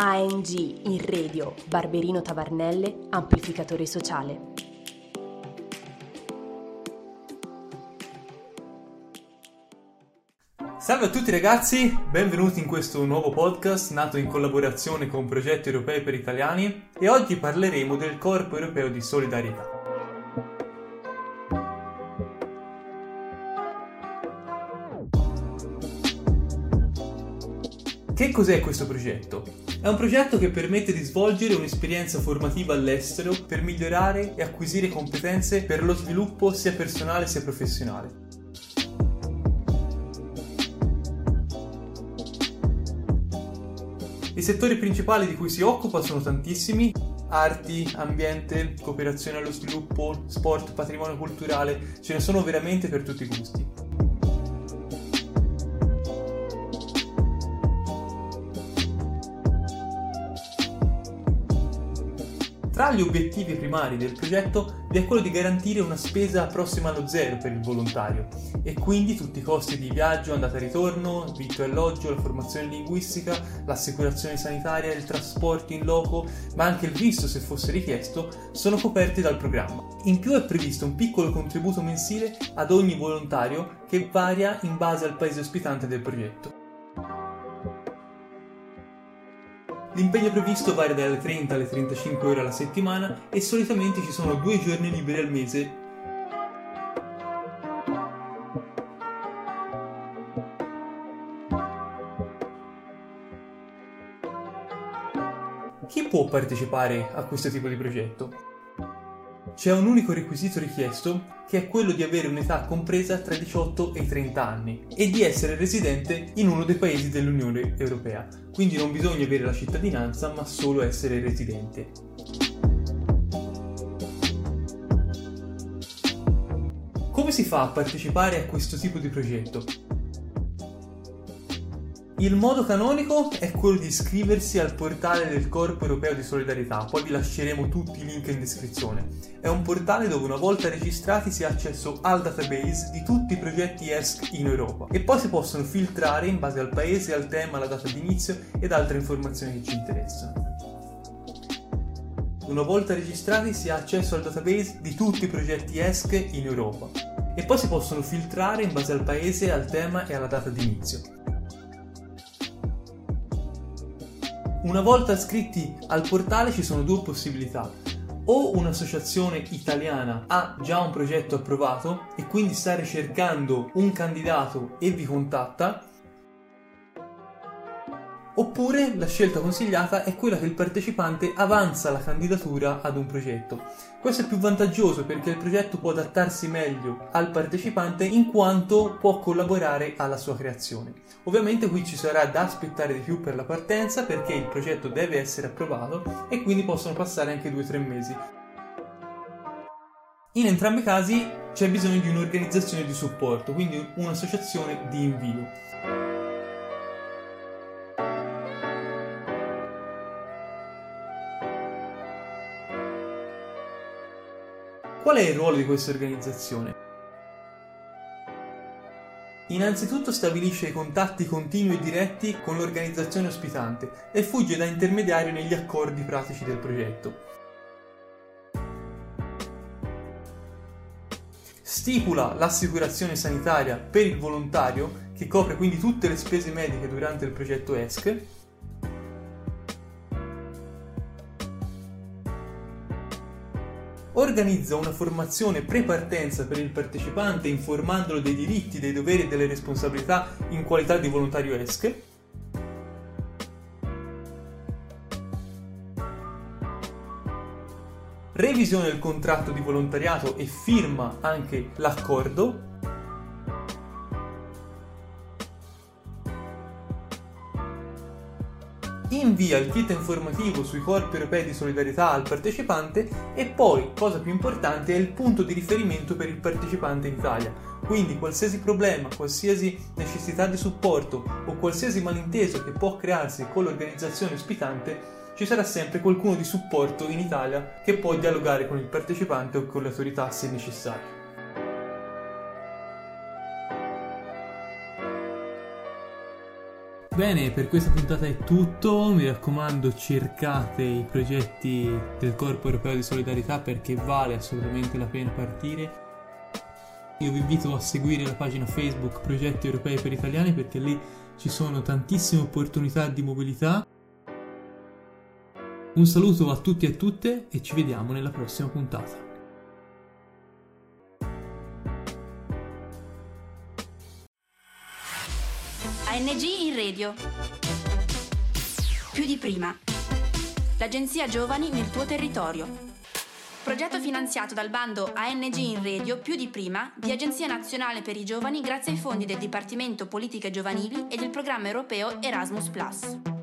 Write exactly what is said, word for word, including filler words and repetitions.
A N G in radio, Barberino Tavarnelle, amplificatore sociale. Salve a tutti ragazzi, benvenuti in questo nuovo podcast nato in collaborazione con Progetti Europei per Italiani, e oggi parleremo del Corpo Europeo di Solidarietà. Che cos'è questo progetto? È un progetto che permette di svolgere un'esperienza formativa all'estero per migliorare e acquisire competenze per lo sviluppo sia personale sia professionale. I settori principali di cui si occupa sono tantissimi: arti, ambiente, cooperazione allo sviluppo, sport, patrimonio culturale, ce ne sono veramente per tutti i gusti. Tra gli obiettivi primari del progetto vi è quello di garantire una spesa prossima allo zero per il volontario, e quindi tutti i costi di viaggio, andata e ritorno, vitto e alloggio, la formazione linguistica, l'assicurazione sanitaria, il trasporto in loco, ma anche il visto se fosse richiesto, sono coperti dal programma. In più è previsto un piccolo contributo mensile ad ogni volontario che varia in base al paese ospitante del progetto. L'impegno previsto varia dalle trenta alle trentacinque ore alla settimana e solitamente ci sono due giorni liberi al mese. Chi può partecipare a questo tipo di progetto? C'è un unico requisito richiesto, che è quello di avere un'età compresa tra i diciotto e i trenta anni e di essere residente in uno dei paesi dell'Unione Europea, quindi non bisogna avere la cittadinanza ma solo essere residente. Come si fa a partecipare a questo tipo di progetto? Il modo canonico è quello di iscriversi al portale del Corpo Europeo di Solidarietà, poi vi lasceremo tutti i link in descrizione. È un portale dove una volta registrati si ha accesso al database di tutti i progetti E S C in Europa e poi si possono filtrare in base al paese, al tema, alla data di inizio ed altre informazioni che ci interessano. Una volta registrati si ha accesso al database di tutti i progetti E S C in Europa e poi si possono filtrare in base al paese, al tema e alla data di inizio. Una volta iscritti al portale ci sono due possibilità: o un'associazione italiana ha già un progetto approvato e quindi sta ricercando un candidato e vi contatta, oppure la scelta consigliata è quella che il partecipante avanza la candidatura ad un progetto. Questo è più vantaggioso perché il progetto può adattarsi meglio al partecipante in quanto può collaborare alla sua creazione. Ovviamente qui ci sarà da aspettare di più per la partenza perché il progetto deve essere approvato e quindi possono passare anche due o tre mesi. In entrambi i casi c'è bisogno di un'organizzazione di supporto, quindi un'associazione di invio. Qual è il ruolo di questa organizzazione? Innanzitutto stabilisce i contatti continui e diretti con l'organizzazione ospitante e funge da intermediario negli accordi pratici del progetto. Stipula l'assicurazione sanitaria per il volontario, che copre quindi tutte le spese mediche durante il progetto E S C. Organizza una formazione pre-partenza per il partecipante informandolo dei diritti, dei doveri e delle responsabilità in qualità di volontario E S C. Revisione del contratto di volontariato e firma anche l'accordo. Invia il kit informativo sui corpi europei di solidarietà al partecipante e poi, cosa più importante, è il punto di riferimento per il partecipante in Italia. Quindi qualsiasi problema, qualsiasi necessità di supporto o qualsiasi malinteso che può crearsi con l'organizzazione ospitante, ci sarà sempre qualcuno di supporto in Italia che può dialogare con il partecipante o con le autorità se necessario. Bene, per questa puntata è tutto, mi raccomando cercate i progetti del Corpo Europeo di Solidarietà perché vale assolutamente la pena partire. Io vi invito a seguire la pagina Facebook Progetti Europei per Italiani perché lì ci sono tantissime opportunità di mobilità. Un saluto a tutti e a tutte e ci vediamo nella prossima puntata. A N G in radio. Più di prima. L'Agenzia Giovani nel tuo territorio. Progetto finanziato dal bando A N G in radio più di prima di Agenzia Nazionale per i Giovani grazie ai fondi del Dipartimento Politiche Giovanili e del programma europeo Erasmus plus.